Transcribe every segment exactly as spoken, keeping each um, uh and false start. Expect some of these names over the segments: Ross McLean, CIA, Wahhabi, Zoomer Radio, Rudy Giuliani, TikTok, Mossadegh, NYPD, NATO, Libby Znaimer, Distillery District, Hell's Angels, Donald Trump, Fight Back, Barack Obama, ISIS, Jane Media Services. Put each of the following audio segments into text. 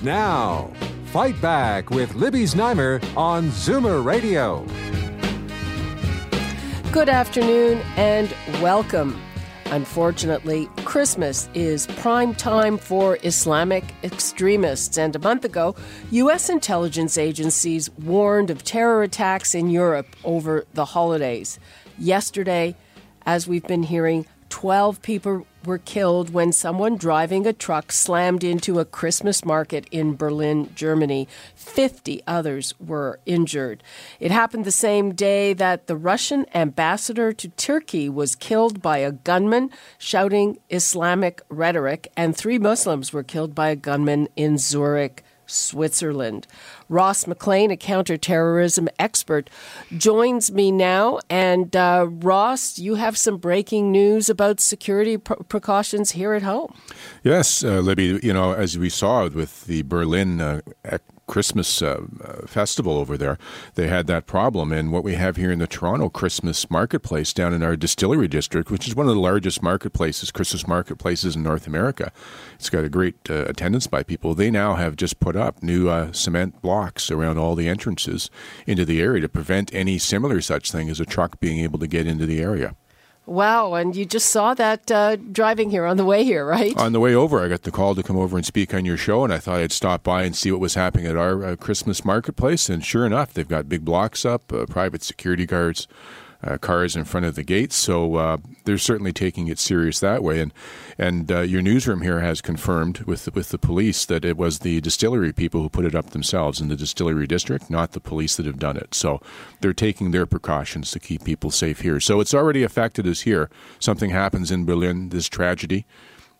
Now, Fight Back with Libby Znaimer on Zoomer Radio. Good afternoon and welcome. Unfortunately, Christmas is prime time for Islamic extremists, and a month ago, U S intelligence agencies warned of terror attacks in Europe over the holidays. Yesterday, as we've been hearing, twelve people were killed when someone driving a truck slammed into a Christmas market in Berlin, Germany. fifty others were injured. It happened the same day that the Russian ambassador to Turkey was killed by a gunman shouting Islamic rhetoric, and three Muslims were killed by a gunman in Zurich, Switzerland. Ross McLean, a counterterrorism expert, joins me now. And uh, Ross, you have some breaking news about security pr- precautions here at home. Yes, uh, Libby, you know, as we saw with the Berlin uh, Christmas uh, festival over there, they had that problem. And what we have here in the Toronto Christmas marketplace down in our Distillery District, which is one of the largest marketplaces, Christmas marketplaces in North America, it's got a great uh, attendance by people. They now have just put up new uh, cement blocks around all the entrances into the area to prevent any similar such thing as a truck being able to get into the area. Wow, and you just saw that uh, driving here on the way here, right? On the way over, I got the call to come over and speak on your show, and I thought I'd stop by and see what was happening at our uh, Christmas marketplace. And sure enough, they've got big blocks up, uh, private security guards, uh, cars in front of the gates. So uh, they're certainly taking it serious that way. And and uh, your newsroom here has confirmed with with the police that it was the distillery people who put it up themselves in the Distillery District, not the police that have done it. So they're taking their precautions to keep people safe here. So it's already affected us here. Something happens in Berlin, this tragedy,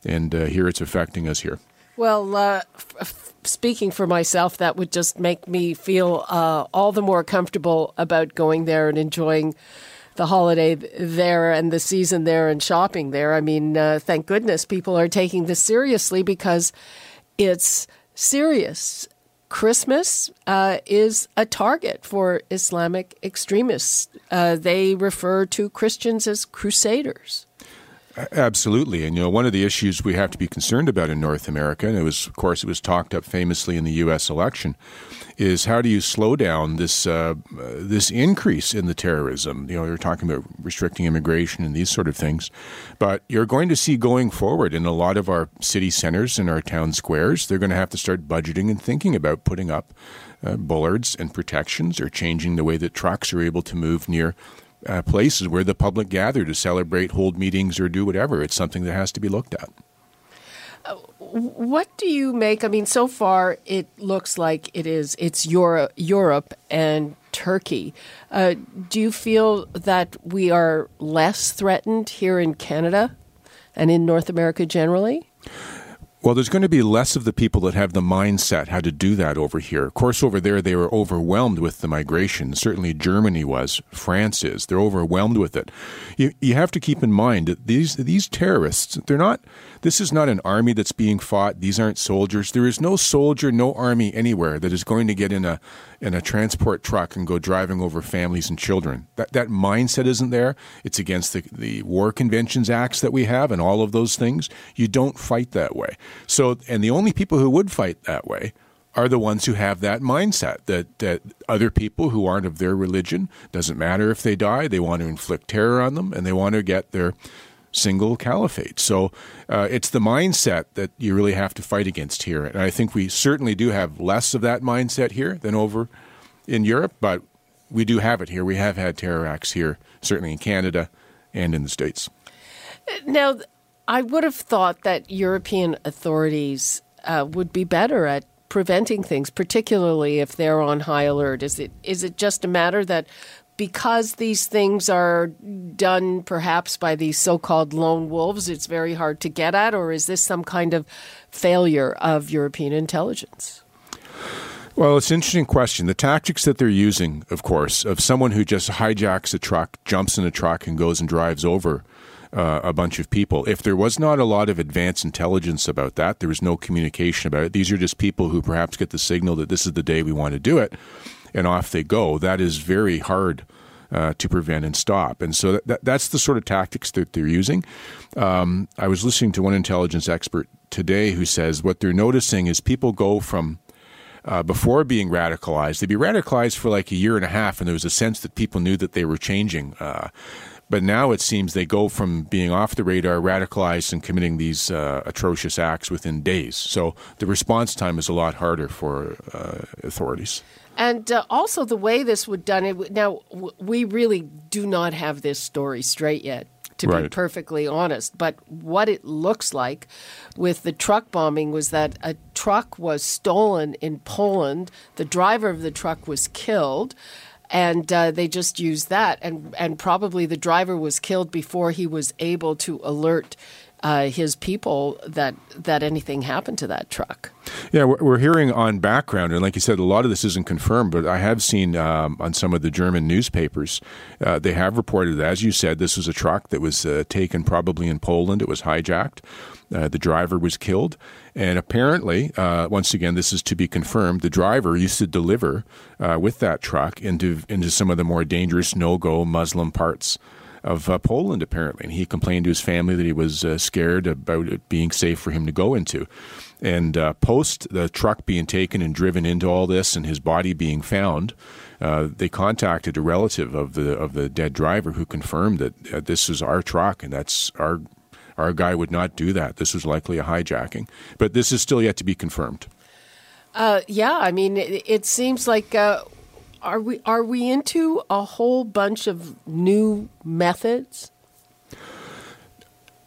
and uh, here it's affecting us here. Well, uh, f- speaking for myself, that would just make me feel uh, all the more comfortable about going there and enjoying the holiday there and the season there and shopping there. I mean, uh, thank goodness people are taking this seriously, because it's serious. Christmas uh, is a target for Islamic extremists. Uh, they refer to Christians as crusaders. Absolutely. And, you know, one of the issues we have to be concerned about in North America, and it was, of course, it was talked up famously in the U S election, is how do you slow down this uh, this increase in the terrorism? You know, you're talking about restricting immigration and these sort of things. But you're going to see going forward in a lot of our city centers and our town squares, they're going to have to start budgeting and thinking about putting up uh, bollards and protections, or changing the way that trucks are able to move near Uh, places where the public gather to celebrate, hold meetings, or do whatever. It's something that has to be looked at. Uh, what do you make? I mean, so far it looks like it is. It's Euro- Europe and Turkey. Uh, do you feel that we are less threatened here in Canada and in North America generally? Well, there's going to be less of the people that have the mindset how to do that over here. Of course, over there, they were overwhelmed with the migration. Certainly Germany was. France is. They're overwhelmed with it. You you have to keep in mind that these, these terrorists, they're not – this is not an army that's being fought. These aren't soldiers. There is no soldier, no army anywhere that is going to get in a – in a transport truck and go driving over families and children. That that mindset isn't there. It's against the, the war conventions acts that we have and all of those things. You don't fight that way. So, and the only people who would fight that way are the ones who have that mindset that, that other people who aren't of their religion, doesn't matter if they die, they want to inflict terror on them, and they want to get their single caliphate. So uh, it's the mindset that you really have to fight against here. And I think we certainly do have less of that mindset here than over in Europe, but we do have it here. We have had terror acts here, certainly in Canada and in the States. Now, I would have thought that European authorities uh, would be better at preventing things, particularly if they're on high alert. Is it is it just a matter that because these things are done perhaps by these so-called lone wolves, it's very hard to get at? Or is this some kind of failure of European intelligence? Well, it's an interesting question. The tactics that they're using, of course, of someone who just hijacks a truck, jumps in a truck, and goes and drives over uh, a bunch of people. If there was not a lot of advanced intelligence about that, there was no communication about it. These are just people who perhaps get the signal that this is the day we want to do it, and off they go. That is very hard Uh, to prevent and stop. And so that, that's the sort of tactics that they're using. Um, I was listening to one intelligence expert today who says what they're noticing is people go from uh, before being radicalized, they'd be radicalized for like a year and a half, and there was a sense that people knew that they were changing. Uh, but now it seems they go from being off the radar, radicalized, and committing these uh, atrocious acts within days. So the response time is a lot harder for uh, authorities. And uh, also the way this would done it. Now, w- we really do not have this story straight yet, to right. be perfectly honest. But what it looks like with the truck bombing was that a truck was stolen in Poland. The driver of the truck was killed. And uh, they just used that. And, and probably the driver was killed before he was able to alert Uh, his people that that anything happened to that truck. Yeah, we're hearing on background, and like you said, a lot of this isn't confirmed, but I have seen um, on some of the German newspapers, uh, they have reported that, as you said, this was a truck that was uh, taken probably in Poland. It was hijacked. Uh, the driver was killed. And apparently, uh, once again, this is to be confirmed, the driver used to deliver uh, with that truck into into some of the more dangerous no-go Muslim parts of uh, Poland, apparently. And he complained to his family that he was uh, scared about it being safe for him to go into. And uh, post the truck being taken and driven into all this and his body being found, uh, they contacted a relative of the of the dead driver who confirmed that uh, this is our truck and that's our our guy would not do that. This was likely a hijacking. But this is still yet to be confirmed. Uh, yeah, I mean, it, it seems like... Uh Are we are we into a whole bunch of new methods?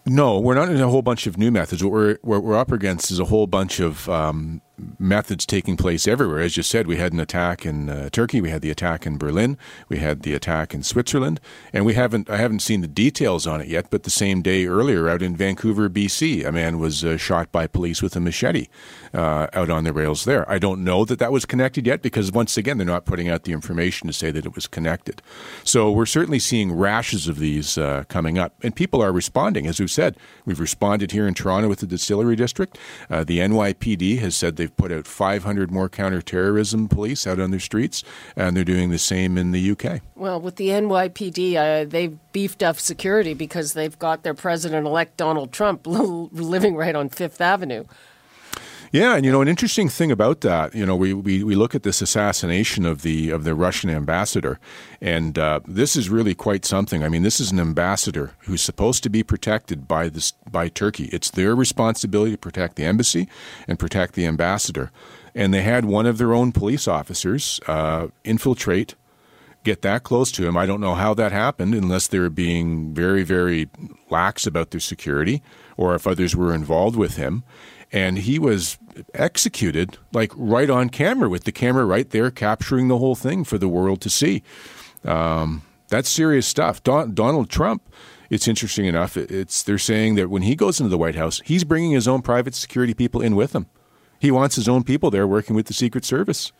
No, we're not into a whole bunch of new methods. What we're what we're up against is a whole bunch of um, methods taking place everywhere. As you said, we had an attack in uh, Turkey, we had the attack in Berlin, we had the attack in Switzerland, and we haven't I haven't seen the details on it yet. But the same day earlier, out in Vancouver, B C, a man was uh, shot by police with a machete uh, out on the rails there. I don't know that that was connected yet because once again, they're not putting out the information to say that it was connected. So we're certainly seeing rashes of these uh, coming up, and people are responding. As we've said, we've responded here in Toronto with the Distillery District. Uh, the N Y P D has said they've put out five hundred more counterterrorism police out on their streets, and they're doing the same in the U K. Well, with the N Y P D, uh, they've beefed up security because they've got their president-elect Donald Trump living right on Fifth Avenue. Yeah, and you know, an interesting thing about that, you know, we, we, we look at this assassination of the of the Russian ambassador, and uh, this is really quite something. I mean, this is an ambassador who's supposed to be protected by this by Turkey. It's their responsibility to protect the embassy and protect the ambassador. And they had one of their own police officers uh, infiltrate, get that close to him. I don't know how that happened unless they were being very, very lax about their security or if others were involved with him. And he was executed like right on camera with the camera right there capturing the whole thing for the world to see. Um, that's serious stuff. Don- Donald Trump, it's interesting enough, it's they're saying that when he goes into the White House, he's bringing his own private security people in with him. He wants his own people there working with the Secret Service.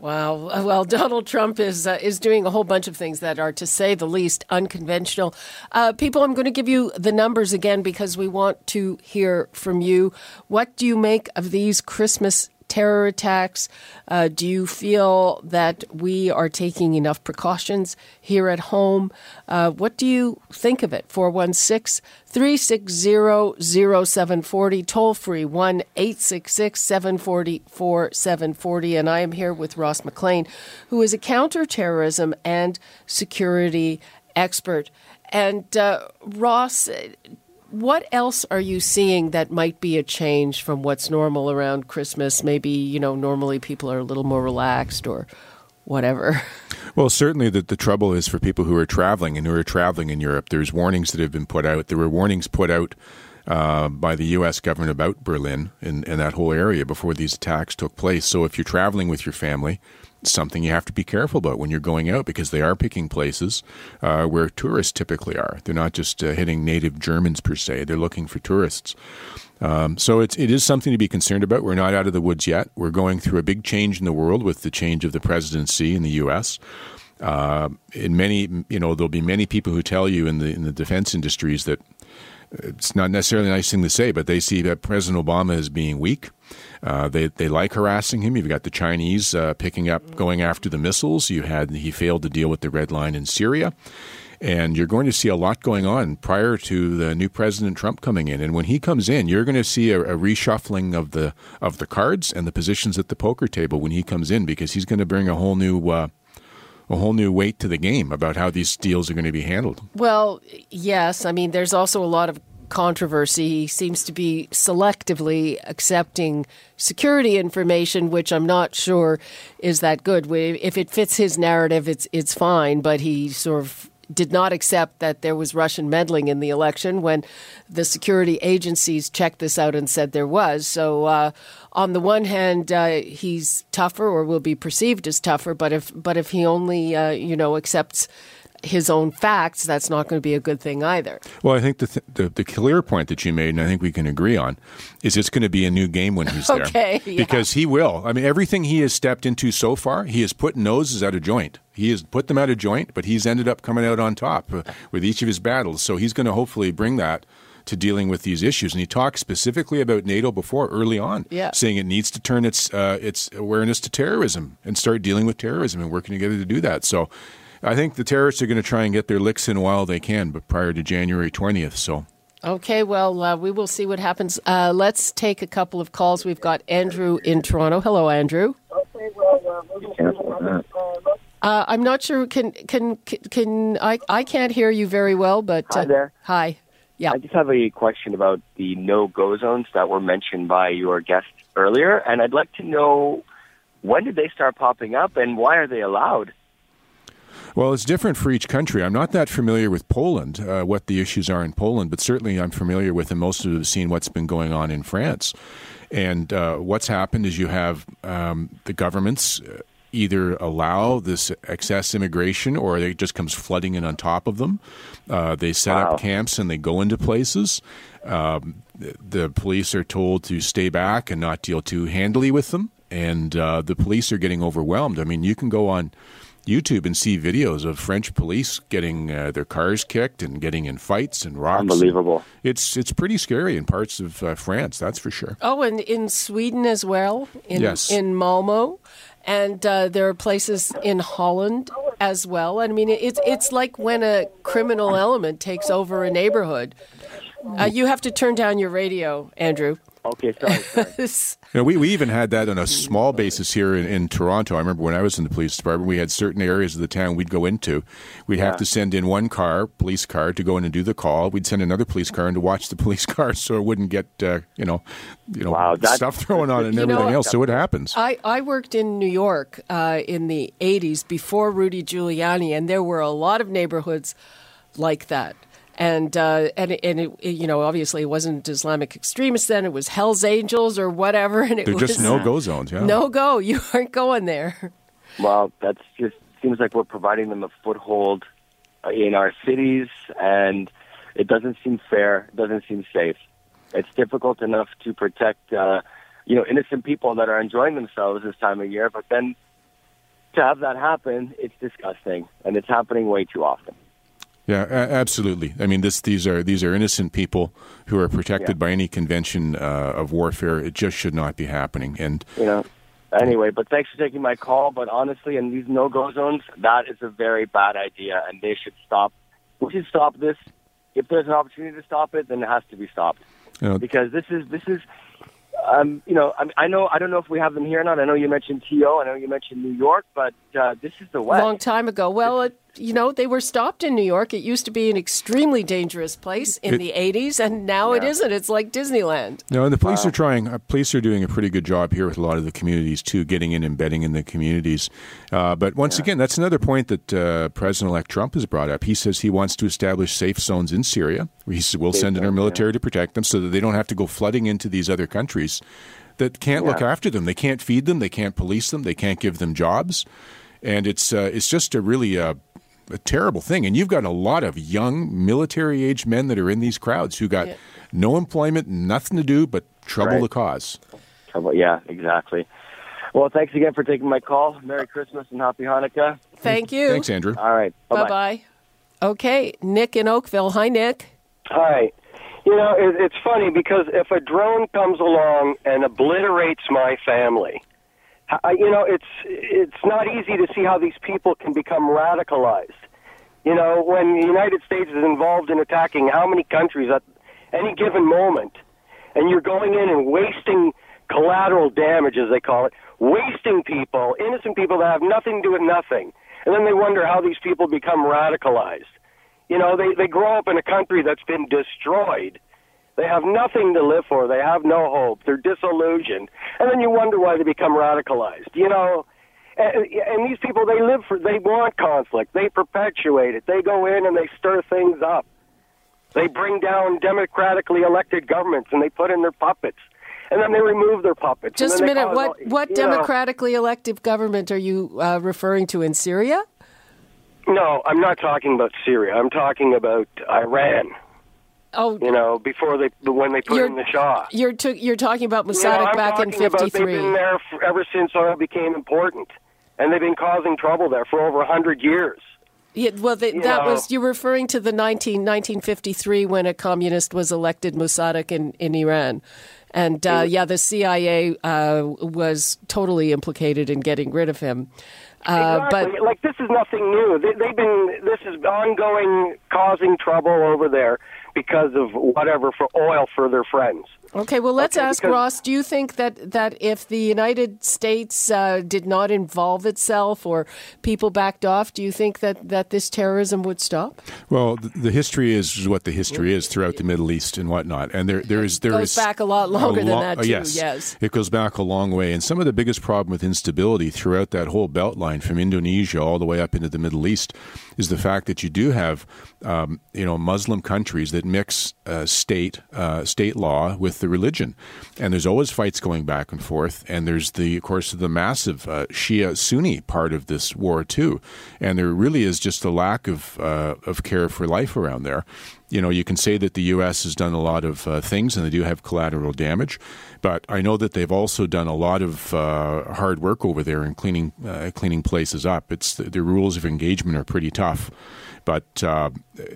Wow. Well, Donald Trump is uh, is doing a whole bunch of things that are, to say the least, unconventional. Uh, people, I'm going to give you the numbers again because we want to hear from you. What do you make of these Christmas terror attacks? Uh, do you feel that we are taking enough precautions here at home? Uh, what do you think of it? four one six, three six zero, zero seven four zero, toll free one eight six six, seven four four, seven four zero. And I am here with Ross McLean, who is a counterterrorism and security expert. And uh, Ross, what else are you seeing that might be a change from what's normal around Christmas? Maybe, you know, normally people are a little more relaxed or whatever. Well, certainly the, the trouble is for people who are traveling and who are traveling in Europe. There's warnings that have been put out. There were warnings put out uh, by the U S government about Berlin and, and that whole area before these attacks took place. So if you're traveling with your family, it's something you have to be careful about when you're going out, because they are picking places uh, where tourists typically are. They're not just uh, hitting native Germans per se. They're looking for tourists. Um, so it's, it is something to be concerned about. We're not out of the woods yet. We're going through a big change in the world with the change of the presidency in the U S Uh, in many, you know, there'll be many people who tell you in the in the defense industries that it's not necessarily a nice thing to say, but they see that President Obama as being weak. Uh, they they like harassing him. You've got the Chinese uh, picking up, going after the missiles. You had he failed to deal with the red line in Syria. And you're going to see a lot going on prior to the new President Trump coming in. And when he comes in, you're going to see a, a reshuffling of the of the cards and the positions at the poker table when he comes in, because he's going to bring a whole new uh, a whole new weight to the game about how these deals are going to be handled. Well, yes. I mean, there's also a lot of controversy. He seems to be selectively accepting security information, which I'm not sure is that good. If it fits his narrative, it's it's fine, but he sort of did not accept that there was Russian meddling in the election when the security agencies checked this out and said there was. So uh, on the one hand, uh, he's tougher, or will be perceived as tougher. But if but if he only, uh, you know, accepts his own facts, that's not going to be a good thing either. Well, I think the, th- the the clear point that you made, and I think we can agree on, is it's going to be a new game when he's there. Okay, yeah. Because he will. I mean, everything he has stepped into so far, he has put noses out of joint. He has put them out of joint, but he's ended up coming out on top uh, with each of his battles. So he's going to hopefully bring that to dealing with these issues. And he talked specifically about NATO before, early on, yeah. saying it needs to turn its uh, its awareness to terrorism and start dealing with terrorism and working together to do that. So I think the terrorists are going to try and get their licks in while they can, but prior to January twentieth. So, okay, well, uh, we will see what happens. Uh, let's take a couple of calls. We've got Andrew in Toronto. Hello, Andrew. Okay, well, uh, be careful with that. Uh, I'm not sure. Can can can, can I, I? can't hear you very well. But uh, hi there. Hi. Yeah. I just have a question about the no-go zones that were mentioned by your guest earlier, and I'd like to know, when did they start popping up, and why are they allowed? Well, it's different for each country. I'm not that familiar with Poland, uh, what the issues are in Poland, but certainly I'm familiar with, and most of you have seen what's been going on in France. And uh, what's happened is you have um, the governments either allow this excess immigration, or it just comes flooding in on top of them. Uh, they set wow. up camps and they go into places. Um, the police are told to stay back and not deal too handily with them. And uh, the police are getting overwhelmed. I mean, you can go on YouTube and see videos of French police getting uh, their cars kicked and getting in fights and rocks. Unbelievable. It's it's pretty scary in parts of uh, France, that's for sure. Oh, and in Sweden as well, in, yes. in Malmo. And uh, there are places in Holland as well. I mean, it's, it's like when a criminal element takes over a neighborhood. Uh, you have to turn down your radio, Andrew. Okay, sorry. sorry. You know, we, we even had that on a small basis here in, in Toronto. I remember when I was in the police department, we had certain areas of the town we'd go into. We'd yeah. have to send in one car, police car, to go in and do the call. We'd send another police car in to watch the police car so it wouldn't get, uh, you know, you know wow, stuff thrown on and everything know, else. So it happens. I, I worked in New York uh, in the eighties before Rudy Giuliani, and there were a lot of neighborhoods like that. And, uh, and and it, you know, obviously it wasn't Islamic extremists then. It was Hell's Angels or whatever. And it They're was just no-go zones, yeah. No-go. You aren't going there. Well, that's just seems like we're providing them a foothold in our cities, and it doesn't seem fair. It doesn't seem safe. It's difficult enough to protect, uh, you know, innocent people that are enjoying themselves this time of year. But then to have that happen, it's disgusting, and it's happening way too often. Yeah, absolutely. I mean, this these are these are innocent people who are protected yeah. by any convention uh, of warfare. It just should not be happening. And you know, anyway, but thanks for taking my call. But honestly, in these no-go zones, that is a very bad idea, and they should stop. We should stop this. If there's an opportunity to stop it, then it has to be stopped. Uh, because this is this is, um, you know, I, I know I don't know if we have them here or not. I know you mentioned T O. I know you mentioned New York, but uh, this is the West. Long time ago. Well. It- you know, they were stopped in New York. It used to be an extremely dangerous place in it, the eighties, and now yeah. it isn't. It's like Disneyland. No, and the police wow. are trying. Uh, police are doing a pretty good job here with a lot of the communities, too, getting in, embedding in the communities. Uh, but once yeah. again, that's another point that uh, President-elect Trump has brought up. He says he wants to establish safe zones in Syria. He says we'll safe send in our military yeah. to protect them so that they don't have to go flooding into these other countries that can't yeah. look after them. They can't feed them. They can't police them. They can't give them jobs. And it's uh, it's just a really uh, a terrible thing. And you've got a lot of young military-age men that are in these crowds who got yeah. no employment, nothing to do but trouble right. to cause. Trouble, yeah, exactly. Well, thanks again for taking my call. Merry Christmas and Happy Hanukkah. Thank you. Thanks, Andrew. All right. Bye-bye. Bye-bye. Okay, Nick in Oakville. Hi, Nick. Hi. You know, it, it's funny because if a drone comes along and obliterates my family, I, you know, it's it's not easy to see how these people can become radicalized. You know, when the United States is involved in attacking how many countries at any given moment, and you're going in and wasting collateral damage, as they call it, wasting people, innocent people that have nothing to do with nothing, and then they wonder how these people become radicalized. You know, they, they grow up in a country that's been destroyed. They have nothing to live for. They have no hope. They're disillusioned. And then you wonder why they become radicalized. You know, and, and these people, they live for, they want conflict. They perpetuate it. They go in and they stir things up. They bring down democratically elected governments and they put in their puppets. And then they remove their puppets. Just a minute. What, all, what democratically know. elected government are you uh, referring to in Syria? No, I'm not talking about Syria. I'm talking about Iran. Oh, you know, before they when they put in the Shah. You're to, you're talking about Mossadegh you know, back in fifty-three. About, they've been there for, ever since oil became important, and they've been causing trouble there for over a hundred years. Yeah, well, they, that know. was you're referring to the nineteen fifty-three when a communist was elected Mossadegh in, in Iran. And, uh, yeah, the C I A uh, was totally implicated in getting rid of him. Uh, exactly. But like, this is nothing new. They, they've been, this is ongoing causing trouble over there because of whatever, for oil for their friends. Okay, well, let's okay, ask because, Ross, do you think that, that if the United States uh, did not involve itself or people backed off, do you think that, that this terrorism would stop? Well, the, the history is what the history is throughout the Middle East and whatnot. And there, there is... There it goes is back a lot longer a lo- than that, too, yes, yes. It goes back a long way. And some of the biggest problem with instability throughout that whole beltline from Indonesia all the way up into the Middle East is the fact that you do have, um, you know, Muslim countries that mix uh, state, uh, state law with the religion. And there's always fights going back and forth. And there's, the, of course, the massive uh, Shia-Sunni part of this war, too. And there really is just a lack of uh, of care for life around there. You know, you can say that the U S has done a lot of uh, things and they do have collateral damage, but I know that they've also done a lot of uh, hard work over there in cleaning uh, cleaning places up. It's the, the rules of engagement are pretty tough, but uh,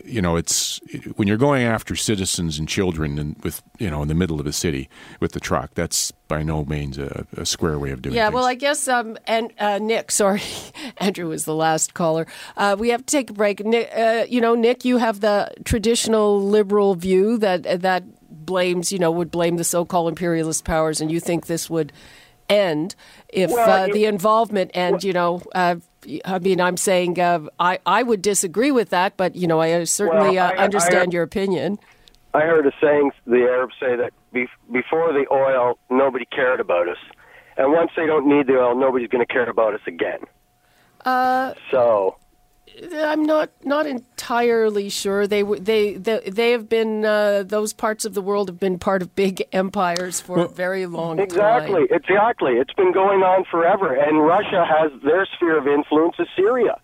you know, it's it, when you're going after citizens and children and with you know in the middle of a city with the truck, that's by no means a, a square way of doing it. Yeah, things. Well, I guess um and uh, Nick, sorry, Andrew was the last caller. Uh, we have to take a break. Nick, uh, you know, Nick, you have the tradition. Liberal view that that blames, you know, would blame the so-called imperialist powers, and you think this would end if well, uh, it, the involvement. And well, you know, uh, I mean, I'm saying uh, I I would disagree with that, but you know, I certainly well, I, uh, understand I, I heard, your opinion. I heard a saying: the Arabs say that be, before the oil, nobody cared about us, and once they don't need the oil, nobody's going to care about us again. Uh, so. I'm not not entirely sure. They they they, they have been uh, those parts of the world have been part of big empires for well, a very long exactly, time. Exactly, exactly. It's been going on forever, and Russia has their sphere of influence is Syria,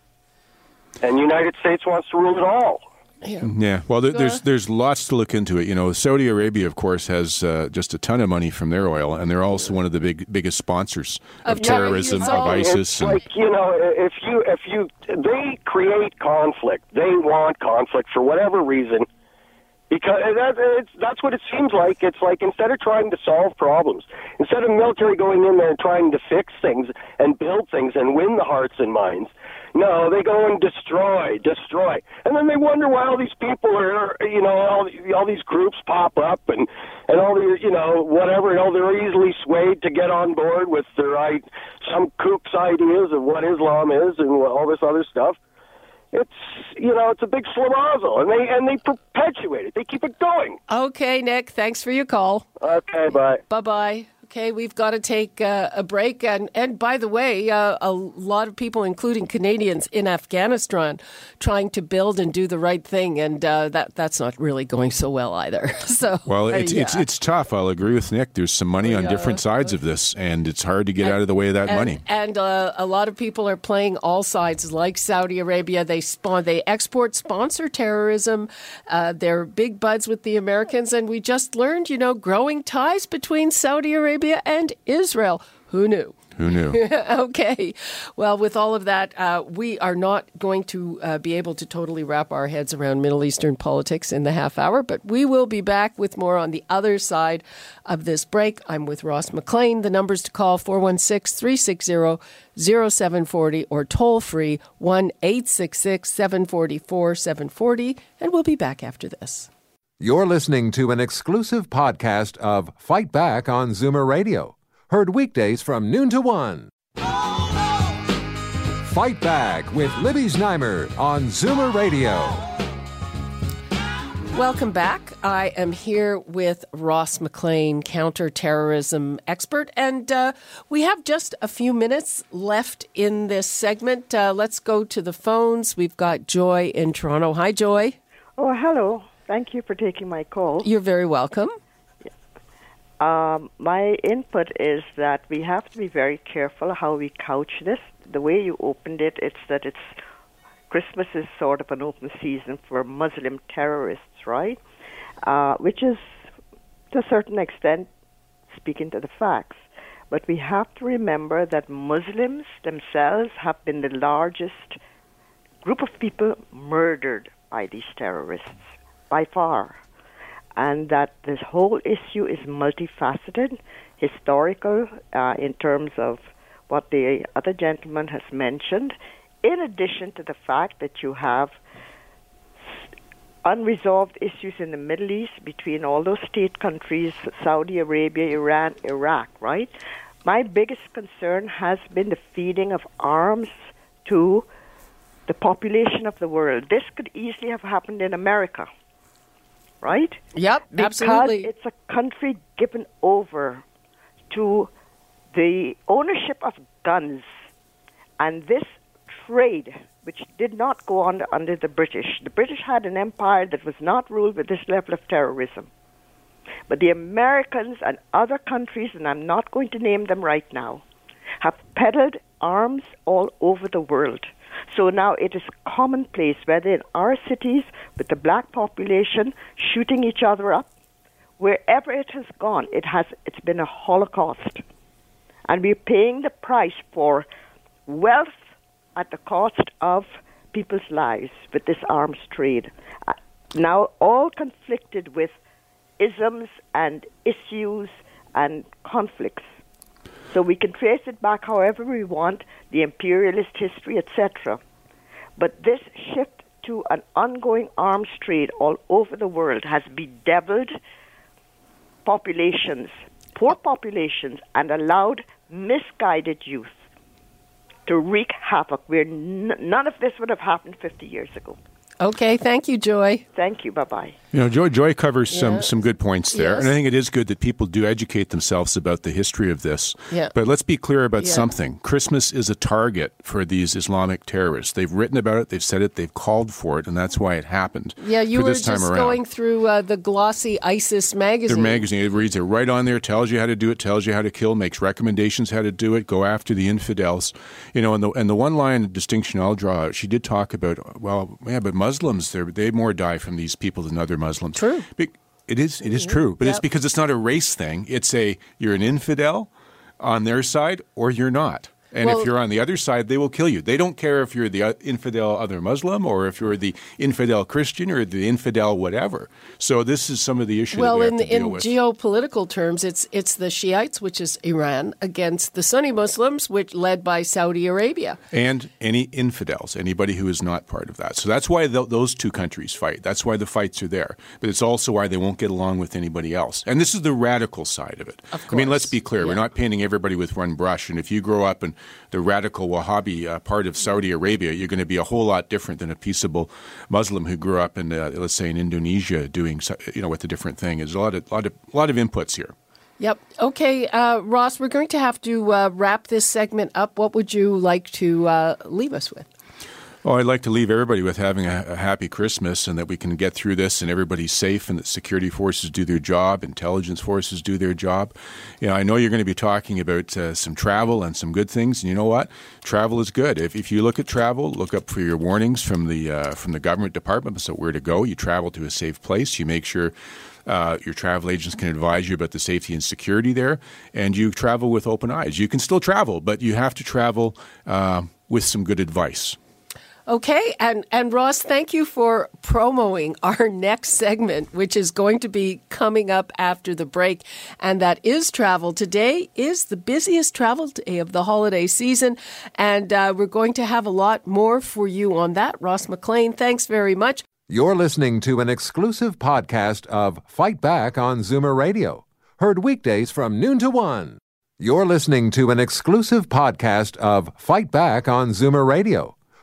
and the United States wants to rule it all. Yeah. yeah. Well, there, there's there's lots to look into it. You know, Saudi Arabia, of course, has uh, just a ton of money from their oil, and they're also one of the big biggest sponsors of, of terrorism, yeah, of ISIS. It's and... like you know, if you if you they create conflict, they want conflict for whatever reason, because that, it's, that's what it seems like. It's like instead of trying to solve problems, instead of military going in there and trying to fix things and build things and win the hearts and minds. No, they go and destroy, destroy. And then they wonder why all these people are, you know, all, all these groups pop up and, and all the, you know, whatever. You know, they're easily swayed to get on board with their some kook's ideas of what Islam is and all this other stuff. It's, you know, it's a big salamazo, and they and they perpetuate it. They keep it going. Okay, Nick, thanks for your call. Okay, bye. Bye-bye. Okay, we've got to take uh, a break. And, and by the way, uh, a lot of people, including Canadians in Afghanistan, trying to build and do the right thing. And uh, that that's not really going so well either. So Well, it's, yeah. it's it's tough. I'll agree with Nick. There's some money we on are. different sides of this, and it's hard to get and, out of the way of that and, money. And uh, a lot of people are playing all sides, like Saudi Arabia. They, spawn, they export sponsor terrorism. Uh, they're big buds with the Americans. And we just learned, you know, growing ties between Saudi Arabia and Israel. Who knew? Who knew? Okay. Well, with all of that, uh, we are not going to uh, be able to totally wrap our heads around Middle Eastern politics in the half hour, but we will be back with more on the other side of this break. I'm with Ross McLean. The numbers to call, four one six, three six zero, zero seven four zero or toll-free one eight six six, seven four four, seven four zero, and we'll be back after this. You're listening to an exclusive podcast of Fight Back on Zoomer Radio. Heard weekdays from noon to one. Oh, no. Fight Back with Libby Znaimer on Zoomer Radio. Welcome back. I am here with Ross McLean, counterterrorism expert. And uh, we have just a few minutes left in this segment. Uh, let's go to the phones. We've got Joy in Toronto. Hi, Joy. Oh, hello. Thank you for taking my call. You're very welcome. Um, my input is that we have to be very careful how we couch this. The way you opened it, it's that it's Christmas is sort of an open season for Muslim terrorists, right? Uh, which is, to a certain extent, speaking to the facts. But we have to remember that Muslims themselves have been the largest group of people murdered by these terrorists. By far, and that this whole issue is multifaceted, historical, uh, in terms of what the other gentleman has mentioned, in addition to the fact that you have unresolved issues in the Middle East between all those state countries, Saudi Arabia, Iran, Iraq, right? My biggest concern has been the feeding of arms to the population of the world. This could easily have happened in America. Right? Yep, because absolutely. Because it's a country given over to the ownership of guns. And this trade, which did not go on under the British. The British had an empire that was not ruled with this level of terrorism. But the Americans and other countries, and I'm not going to name them right now, have peddled arms all over the world. So now it is commonplace, whether in our cities, with the black population, shooting each other up. Wherever it has gone, it has, it's been a holocaust. And we're paying the price for wealth at the cost of people's lives with this arms trade. Now all conflicted with isms and issues and conflicts. So we can trace it back however we want, the imperialist history, et cetera. But this shift to an ongoing arms trade all over the world has bedeviled populations, poor populations, and allowed misguided youth to wreak havoc where n- none of this would have happened fifty years ago. Okay, thank you, Joy. Thank you, bye-bye. You know, Joy, Joy covers yeah. some, some good points there, yes. and I think it is good that people do educate themselves about the history of this. Yeah. But let's be clear about yeah. something. Christmas is a target for these Islamic terrorists. They've written about it, they've said it, they've called for it, and that's why it happened. Yeah, you were just going through uh, the glossy ISIS magazine. Their magazine, it reads it right on there, tells you how to do it, tells you how to kill, makes recommendations how to do it, go after the infidels. You know, and the, and the one line of distinction I'll draw out, she did talk about, well, yeah, but Muslims, they more die from these people than other Muslims. True. It is, it is mm-hmm. true. But yep. it's because it's not a race thing. It's a, you're an infidel on their side or you're not. And well, if you're on the other side, they will kill you. They don't care if you're the infidel other Muslim or if you're the infidel Christian or the infidel whatever. So this is some of the issue well, that we have in, to deal in with. Well, in geopolitical terms, it's it's the Shiites, which is Iran, against the Sunni Muslims, which led by Saudi Arabia. And any infidels, anybody who is not part of that. So that's why th- those two countries fight. That's why the fights are there. But it's also why they won't get along with anybody else. And this is the radical side of it. Of course. I mean, let's be clear. Yeah. We're not painting everybody with one brush. And if you grow up and the radical Wahhabi uh, part of Saudi Arabia, you're going to be a whole lot different than a peaceable Muslim who grew up in, uh, let's say, in Indonesia doing, you know, with a different thing. There's a lot of, lot of, lot of inputs here. Yep. Okay, uh, Ross, we're going to have to uh, wrap this segment up. What would you like to uh, leave us with? Well, I'd like to leave everybody with having a, a happy Christmas, and that we can get through this and everybody's safe, and that security forces do their job, intelligence forces do their job. You know, I know you're going to be talking about uh, some travel and some good things, and you know what? Travel is good. If, if you look at travel, look up for your warnings from the uh, from the government departments about where to go. You travel to a safe place. You make sure Uh, your travel agents can advise you about the safety and security there, and you travel with open eyes. You can still travel, but you have to travel uh, with some good advice. Okay, and, and Ross, thank you for promoting our next segment, which is going to be coming up after the break, and that is travel. Today is the busiest travel day of the holiday season, and uh, we're going to have a lot more for you on that. Ross McLean, thanks very much. You're listening to an exclusive podcast of Fight Back on Zoomer Radio, heard weekdays from noon to one. You're listening to an exclusive podcast of Fight Back on Zoomer Radio,